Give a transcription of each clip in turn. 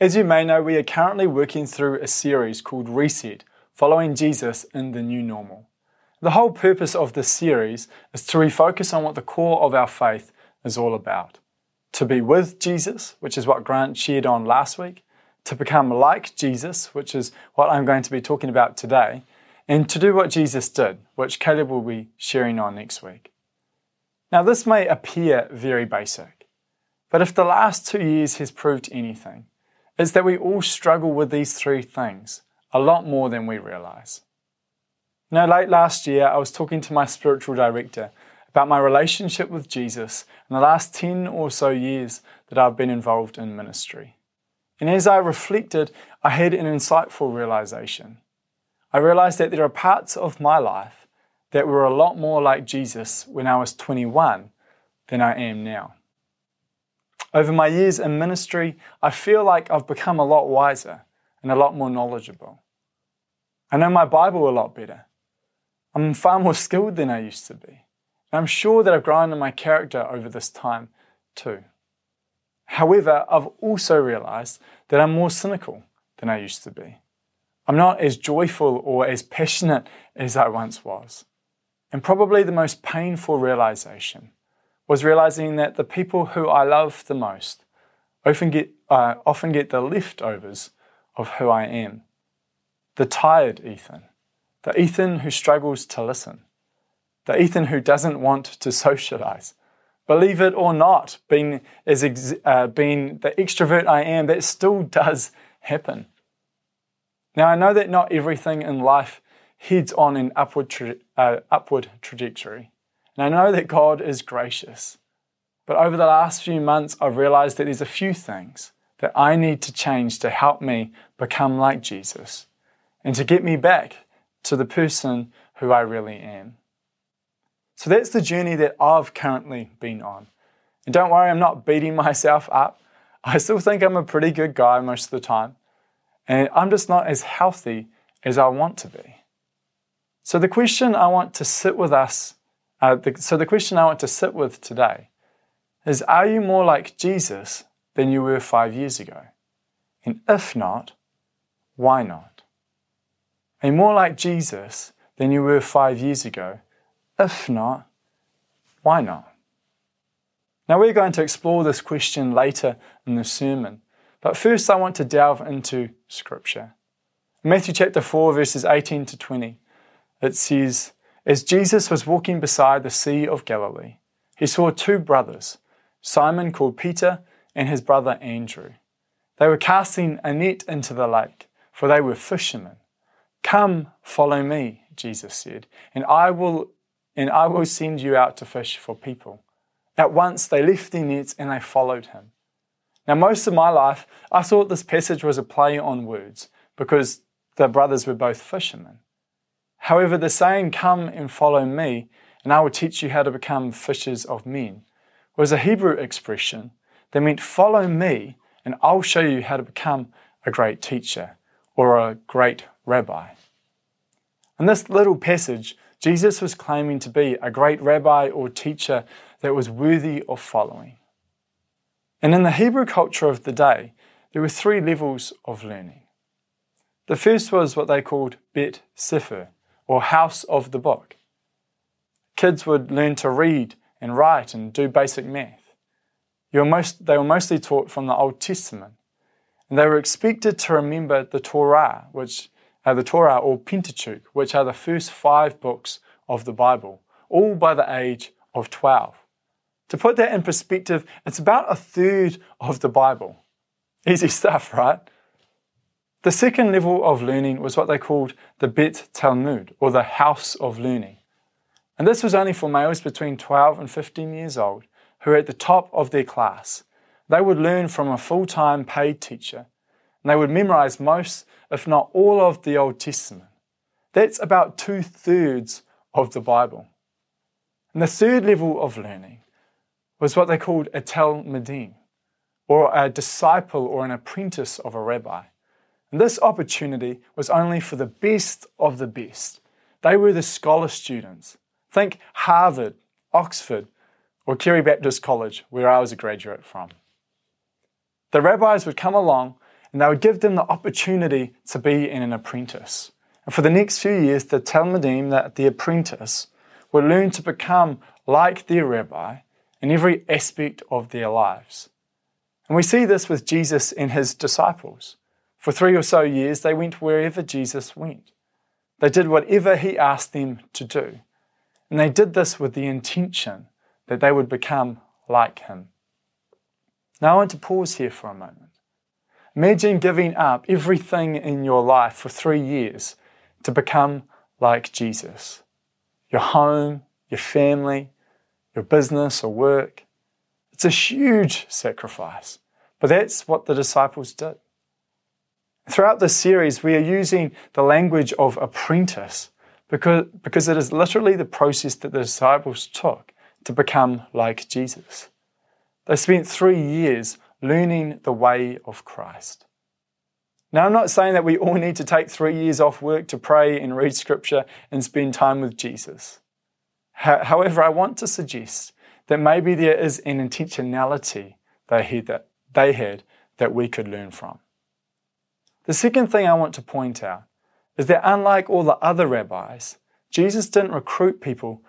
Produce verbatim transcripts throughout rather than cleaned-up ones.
As you may know, we are currently working through a series called Reset, Following Jesus in the New Normal. The whole purpose of this series is to refocus on what the core of our faith is all about. To be with Jesus, which is what Grant shared on last week, to become like Jesus, which is what I'm going to be talking about today, and to do what Jesus did, which Caleb will be sharing on next week. Now, this may appear very basic, but if the last two years has proved anything, is that we all struggle with these three things a lot more than we realise. Now, late last year, I was talking to my spiritual director about my relationship with Jesus in the last ten or so years that I've been involved in ministry. And as I reflected, I had an insightful realisation. I realised that there are parts of my life that were a lot more like Jesus when I was twenty-one than I am now. Over my years in ministry, I feel like I've become a lot wiser and a lot more knowledgeable. I know my Bible a lot better. I'm far more skilled than I used to be. And I'm sure that I've grown in my character over this time too. However, I've also realised that I'm more cynical than I used to be. I'm not as joyful or as passionate as I once was. And probably the most painful realisation was realizing that the people who I love the most often get uh, often get the leftovers of who I am. The tired Ethan, the Ethan who struggles to listen, the Ethan who doesn't want to socialize. Believe it or not, being as ex- uh, being the extrovert I am, that still does happen. Now, I know that not everything in life heads on an upward tra- uh, upward trajectory. And I know that God is gracious, but over the last few months, I've realized that there's a few things that I need to change to help me become like Jesus and to get me back to the person who I really am. So that's the journey that I've currently been on. And don't worry, I'm not beating myself up. I still think I'm a pretty good guy most of the time, and I'm just not as healthy as I want to be. So the question I want to sit with us Uh, the, so the question I want to sit with today is, are you more like Jesus than you were five years ago? And if not, why not? Are you more like Jesus than you were five years ago? If not, why not? Now, we're going to explore this question later in the sermon, but first I want to delve into Scripture. In Matthew chapter four, verses eighteen to twenty, it says, "As Jesus was walking beside the Sea of Galilee, he saw two brothers, Simon called Peter and his brother Andrew. They were casting a net into the lake, for they were fishermen. 'Come, follow me,' Jesus said, and I will and I will send you out to fish for people." At once they left their nets and they followed him. Now, most of my life, I thought this passage was a play on words because the brothers were both fishermen. However, the saying, "Come and follow me, and I will teach you how to become fishers of men," was a Hebrew expression that meant, "Follow me, and I'll show you how to become a great teacher or a great rabbi." In this little passage, Jesus was claiming to be a great rabbi or teacher that was worthy of following. And in the Hebrew culture of the day, there were three levels of learning. The first was what they called Bet Sefer, or house of the book. Kids would learn to read and write and do basic math. You were most, they were mostly taught from the Old Testament, and they were expected to remember the Torah, which are the Torah or Pentateuch, which are the first five books of the Bible, all by the age of twelve. To put that in perspective, it's about a third of the Bible. Easy stuff, right? The second level of learning was what they called the Beit Talmud, or the House of Learning. And this was only for males between twelve and fifteen years old who were at the top of their class. They would learn from a full-time paid teacher. And they would memorize most, if not all, of the Old Testament. That's about two-thirds of the Bible. And the third level of learning was what they called a Talmudim, or a disciple or an apprentice of a rabbi. And this opportunity was only for the best of the best. They were the scholar students. Think Harvard, Oxford, or Kerry Baptist College, where I was a graduate from. The rabbis would come along and they would give them the opportunity to be an apprentice. And for the next few years, the Talmudim, the, the apprentice, would learn to become like their rabbi in every aspect of their lives. And we see this with Jesus and his disciples. For three or so years, they went wherever Jesus went. They did whatever he asked them to do. And they did this with the intention that they would become like him. Now I want to pause here for a moment. Imagine giving up everything in your life for three years to become like Jesus. Your home, your family, your business or work. It's a huge sacrifice, but that's what the disciples did. Throughout this series, we are using the language of apprentice because, because it is literally the process that the disciples took to become like Jesus. They spent three years learning the way of Christ. Now, I'm not saying that we all need to take three years off work to pray and read scripture and spend time with Jesus. However, I want to suggest that maybe there is an intentionality they had that they had that we could learn from. The second thing I want to point out is that unlike all the other rabbis, Jesus didn't recruit people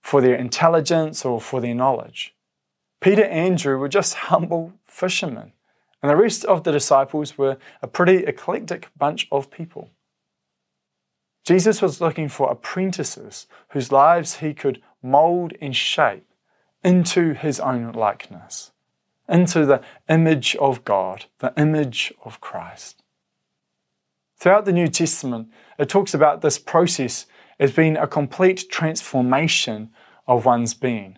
for their intelligence or for their knowledge. Peter and Andrew were just humble fishermen, and the rest of the disciples were a pretty eclectic bunch of people. Jesus was looking for apprentices whose lives he could mold and shape into his own likeness, into the image of God, the image of Christ. Throughout the New Testament, it talks about this process as being a complete transformation of one's being.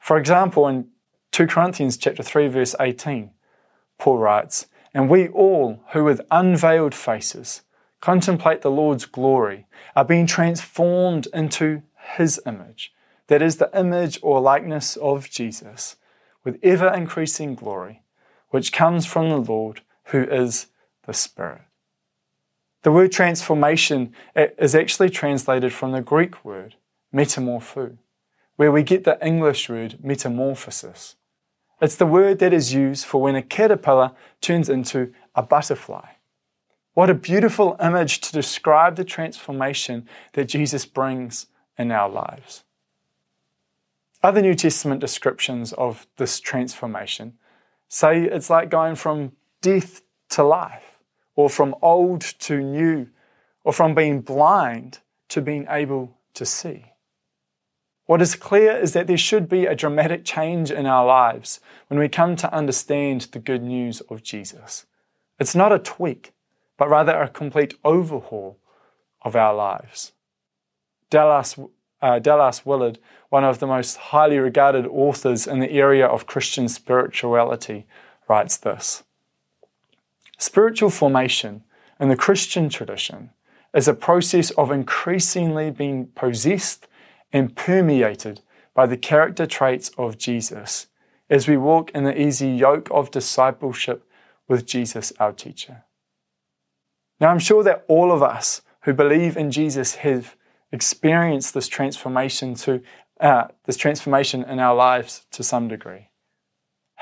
For example, in Second Corinthians chapter three, verse eighteen, Paul writes, "And we all who with unveiled faces contemplate the Lord's glory are being transformed into his image, that is the image or likeness of Jesus, with ever-increasing glory, which comes from the Lord, who is the Spirit." The word transformation is actually translated from the Greek word metamorphoo, where we get the English word metamorphosis. It's the word that is used for when a caterpillar turns into a butterfly. What a beautiful image to describe the transformation that Jesus brings in our lives. Other New Testament descriptions of this transformation say it's like going from death to life, or from old to new, or from being blind to being able to see. What is clear is that there should be a dramatic change in our lives when we come to understand the good news of Jesus. It's not a tweak, but rather a complete overhaul of our lives. Dallas Uh, Dallas Willard, one of the most highly regarded authors in the area of Christian spirituality, writes this: "Spiritual formation in the Christian tradition is a process of increasingly being possessed and permeated by the character traits of Jesus as we walk in the easy yoke of discipleship with Jesus, our teacher." Now, I'm sure that all of us who believe in Jesus have experience this transformation to uh, this transformation in our lives to some degree.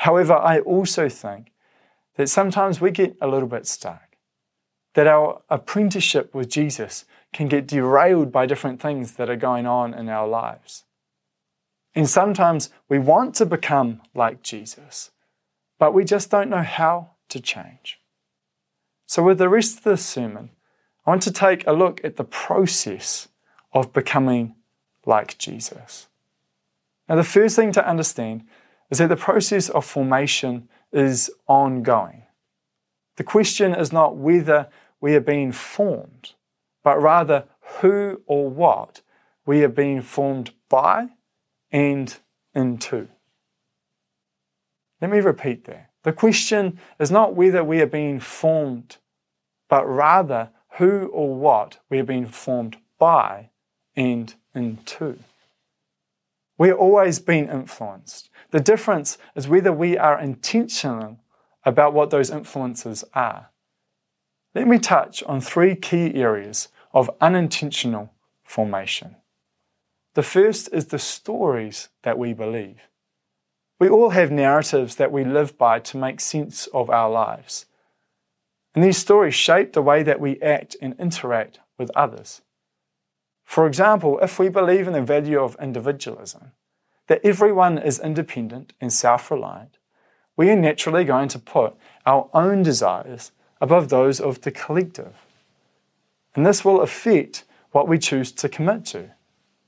However, I also think that sometimes we get a little bit stuck, that our apprenticeship with Jesus can get derailed by different things that are going on in our lives. And sometimes we want to become like Jesus, but we just don't know how to change. So with the rest of this sermon, I want to take a look at the process of becoming like Jesus. Now, the first thing to understand is that the process of formation is ongoing. The question is not whether we are being formed, but rather who or what we are being formed by and into. Let me repeat that. The question is not whether we are being formed, but rather who or what we are being formed by and into. We are always being influenced. The difference is whether we are intentional about what those influences are. Let me touch on three key areas of unintentional formation. The first is the stories that we believe. We all have narratives that we live by to make sense of our lives. And these stories shape the way that we act and interact with others. For example, if we believe in the value of individualism, that everyone is independent and self-reliant, we are naturally going to put our own desires above those of the collective. And this will affect what we choose to commit to.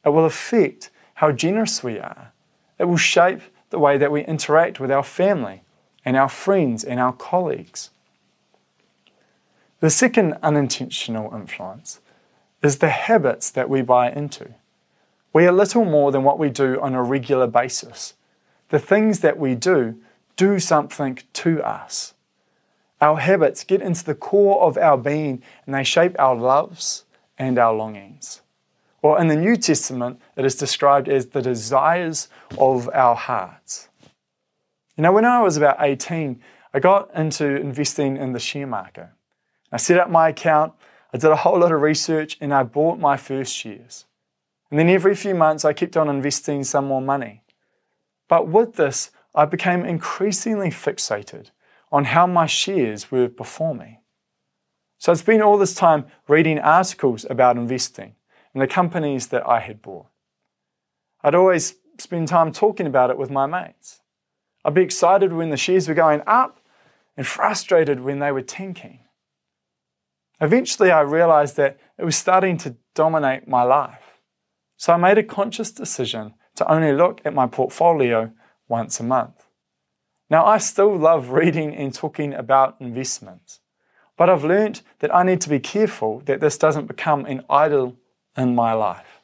It will affect how generous we are. It will shape the way that we interact with our family and our friends and our colleagues. The second unintentional influence is the habits that we buy into. We are little more than what we do on a regular basis. The things that we do do something to us. Our habits get into the core of our being and they shape our loves and our longings. Or in the New Testament, it is described as the desires of our hearts. You know, when I was about eighteen, I got into investing in the share market. I set up my account, I did a whole lot of research, and I bought my first shares. And then every few months, I kept on investing some more money. But with this, I became increasingly fixated on how my shares were performing. So I spent all this time reading articles about investing and the companies that I had bought. I'd always spend time talking about it with my mates. I'd be excited when the shares were going up and frustrated when they were tanking. Eventually, I realized that it was starting to dominate my life. So I made a conscious decision to only look at my portfolio once a month. Now, I still love reading and talking about investments, but I've learned that I need to be careful that this doesn't become an idol in my life.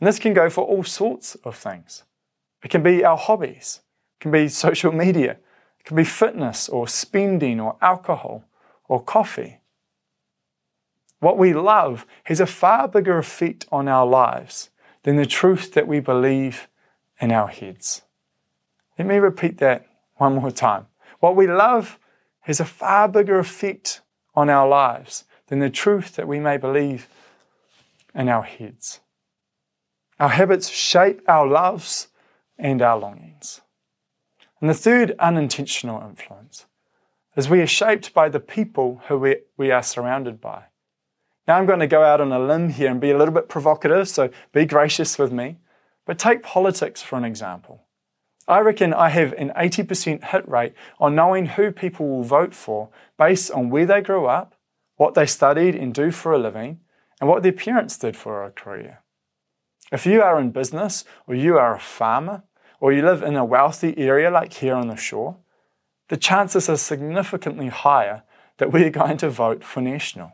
And this can go for all sorts of things. It can be our hobbies, it can be social media, it can be fitness or spending or alcohol or coffee. What we love has a far bigger effect on our lives than the truth that we believe in our heads. Let me repeat that one more time. What we love has a far bigger effect on our lives than the truth that we may believe in our heads. Our habits shape our loves and our longings. And the third unintentional influence is we are shaped by the people who we, we are surrounded by. Now I'm going to go out on a limb here and be a little bit provocative, so be gracious with me. But take politics for an example. I reckon I have an eighty percent hit rate on knowing who people will vote for based on where they grew up, what they studied and do for a living, and what their parents did for a career. If you are in business, or you are a farmer, or you live in a wealthy area like here on the shore, the chances are significantly higher that we are going to vote for National.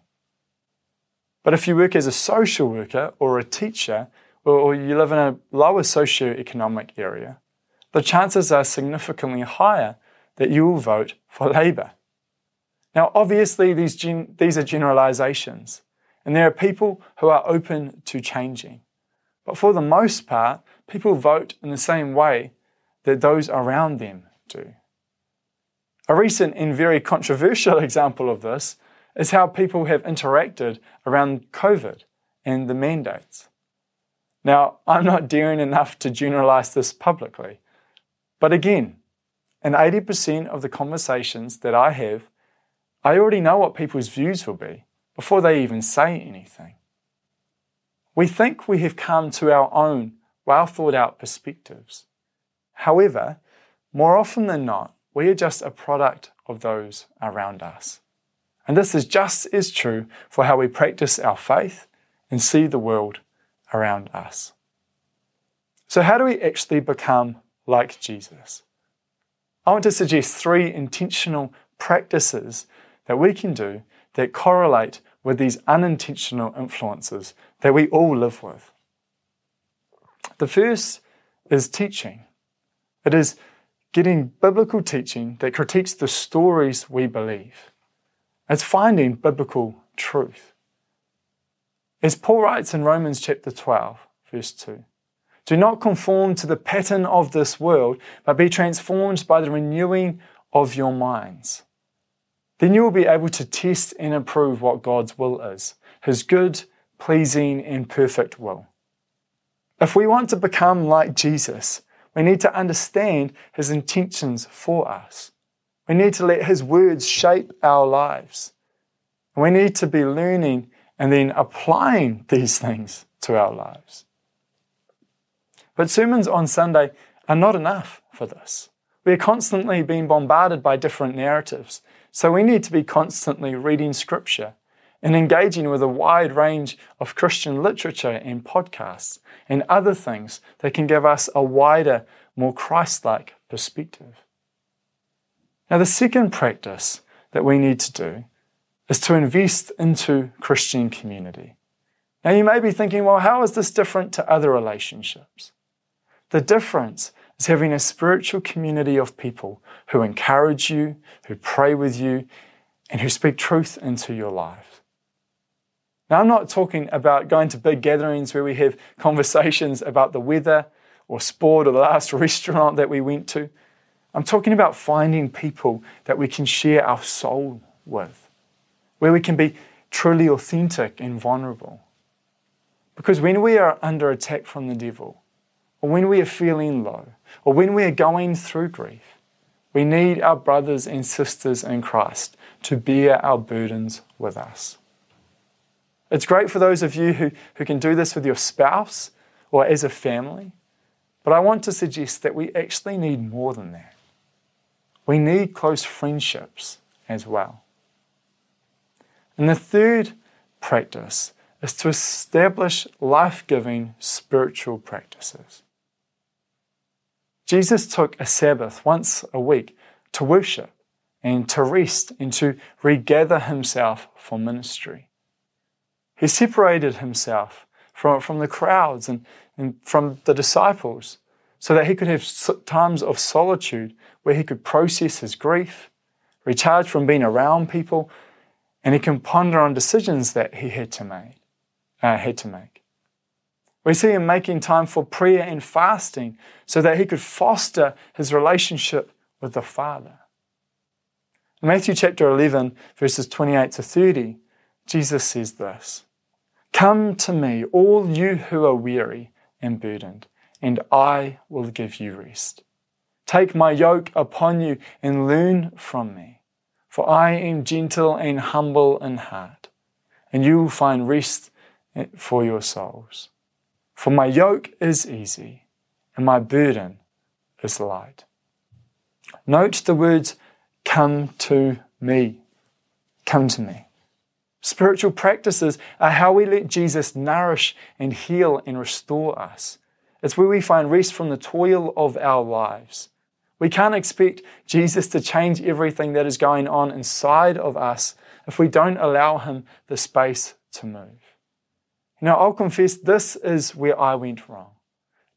But if you work as a social worker or a teacher, or you live in a lower socioeconomic area, the chances are significantly higher that you will vote for Labour. Now, obviously, these, gen- these are generalisations, and there are people who are open to changing. But for the most part, people vote in the same way that those around them do. A recent and very controversial example of this is how people have interacted around COVID and the mandates. Now, I'm not daring enough to generalise this publicly, but again, in eighty percent of the conversations that I have, I already know what people's views will be before they even say anything. We think we have come to our own well-thought-out perspectives. However, more often than not, we are just a product of those around us. And this is just as true for how we practice our faith and see the world around us. So how do we actually become like Jesus? I want to suggest three intentional practices that we can do that correlate with these unintentional influences that we all live with. The first is teaching. It is getting biblical teaching that critiques the stories we believe. It's finding biblical truth. As Paul writes in Romans chapter twelve, verse two, "Do not conform to the pattern of this world, but be transformed by the renewing of your minds. Then you will be able to test and approve what God's will is, his good, pleasing, and perfect will." If we want to become like Jesus, we need to understand his intentions for us. We need to let his words shape our lives. We need to be learning and then applying these things to our lives. But sermons on Sunday are not enough for this. We're constantly being bombarded by different narratives, so we need to be constantly reading Scripture and engaging with a wide range of Christian literature and podcasts and other things that can give us a wider, more Christ-like perspective. Now, the second practice that we need to do is to invest into Christian community. Now, you may be thinking, well, how is this different to other relationships? The difference is having a spiritual community of people who encourage you, who pray with you, and who speak truth into your life. Now, I'm not talking about going to big gatherings where we have conversations about the weather or sport or the last restaurant that we went to. I'm talking about finding people that we can share our soul with, where we can be truly authentic and vulnerable. Because when we are under attack from the devil, or when we are feeling low, or when we are going through grief, we need our brothers and sisters in Christ to bear our burdens with us. It's great for those of you who, who can do this with your spouse or as a family, but I want to suggest that we actually need more than that. We need close friendships as well. And the third practice is to establish life-giving spiritual practices. Jesus took a Sabbath once a week to worship and to rest and to regather himself for ministry. He separated himself from, from the crowds and, and from the disciples so that he could have times of solitude where he could process his grief, recharge from being around people, and he can ponder on decisions that he had to make. Uh, had to make. We see him making time for prayer and fasting so that he could foster his relationship with the Father. In Matthew chapter eleven, verses twenty-eight to thirty, Jesus says this, "Come to me, all you who are weary and burdened, and I will give you rest. Take my yoke upon you and learn from me, for I am gentle and humble in heart, and you will find rest for your souls. For my yoke is easy, and my burden is light." Note the words, "come to me." Come to me. Spiritual practices are how we let Jesus nourish and heal and restore us. It's where we find rest from the toil of our lives. We can't expect Jesus to change everything that is going on inside of us if we don't allow him the space to move. Now, I'll confess, this is where I went wrong.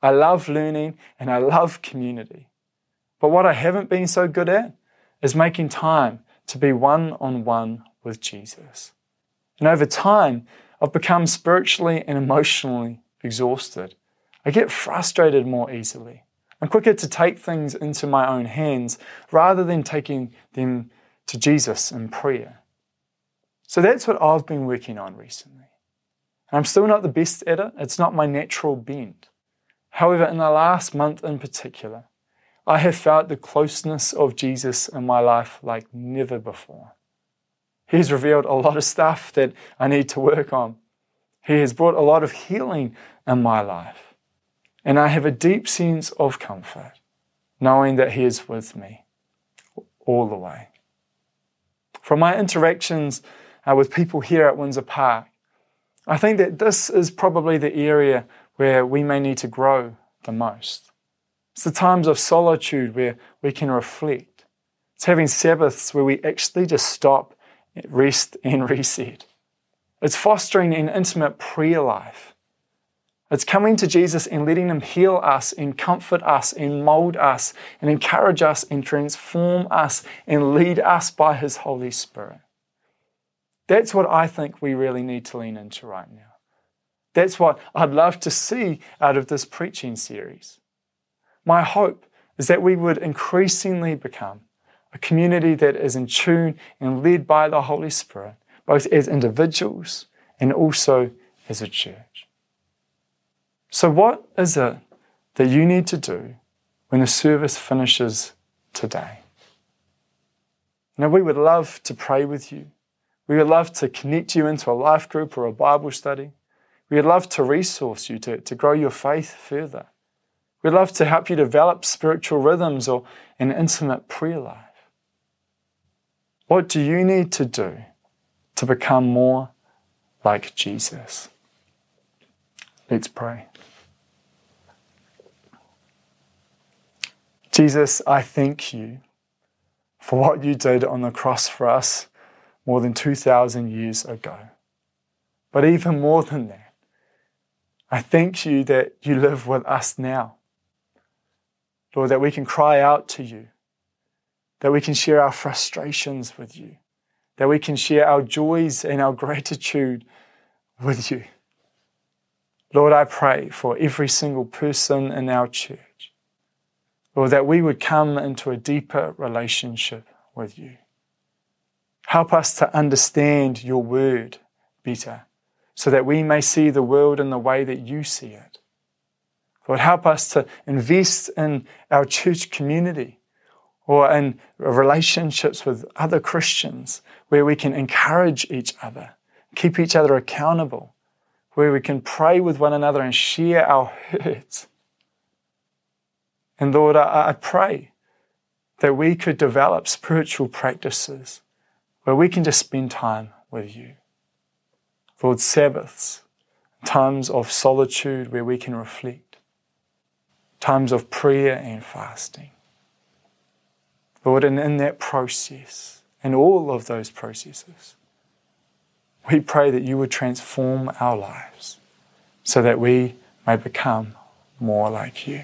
I love learning and I love community. But what I haven't been so good at is making time to be one-on-one with Jesus. And over time, I've become spiritually and emotionally exhausted. I get frustrated more easily. I'm quicker to take things into my own hands rather than taking them to Jesus in prayer. So that's what I've been working on recently. I'm still not the best at it. It's not my natural bent. However, in the last month in particular, I have felt the closeness of Jesus in my life like never before. He's revealed a lot of stuff that I need to work on. He has brought a lot of healing in my life. And I have a deep sense of comfort, knowing that he is with me all the way. From my interactions uh, with people here at Windsor Park, I think that this is probably the area where we may need to grow the most. It's the times of solitude where we can reflect. It's having Sabbaths where we actually just stop, rest, and reset. It's fostering an intimate prayer life. It's coming to Jesus and letting him heal us and comfort us and mold us and encourage us and transform us and lead us by his Holy Spirit. That's what I think we really need to lean into right now. That's what I'd love to see out of this preaching series. My hope is that we would increasingly become a community that is in tune and led by the Holy Spirit, both as individuals and also as a church. So what is it that you need to do when the service finishes today? Now, we would love to pray with you. We would love to connect you into a life group or a Bible study. We would love to resource you to, to grow your faith further. We'd love to help you develop spiritual rhythms or an intimate prayer life. What do you need to do to become more like Jesus? Let's pray. Jesus, I thank you for what you did on the cross for us more than two thousand years ago. But even more than that, I thank you that you live with us now. Lord, that we can cry out to you, that we can share our frustrations with you, that we can share our joys and our gratitude with you. Lord, I pray for every single person in our church, Lord, that we would come into a deeper relationship with you. Help us to understand your word better, so that we may see the world in the way that you see it. Lord, help us to invest in our church community or in relationships with other Christians where we can encourage each other, keep each other accountable, where we can pray with one another and share our hurts. And Lord, I, I pray that we could develop spiritual practices where we can just spend time with you. Lord, Sabbaths, times of solitude where we can reflect, times of prayer and fasting. Lord, and in that process, in all of those processes, we pray that you would transform our lives so that we may become more like you.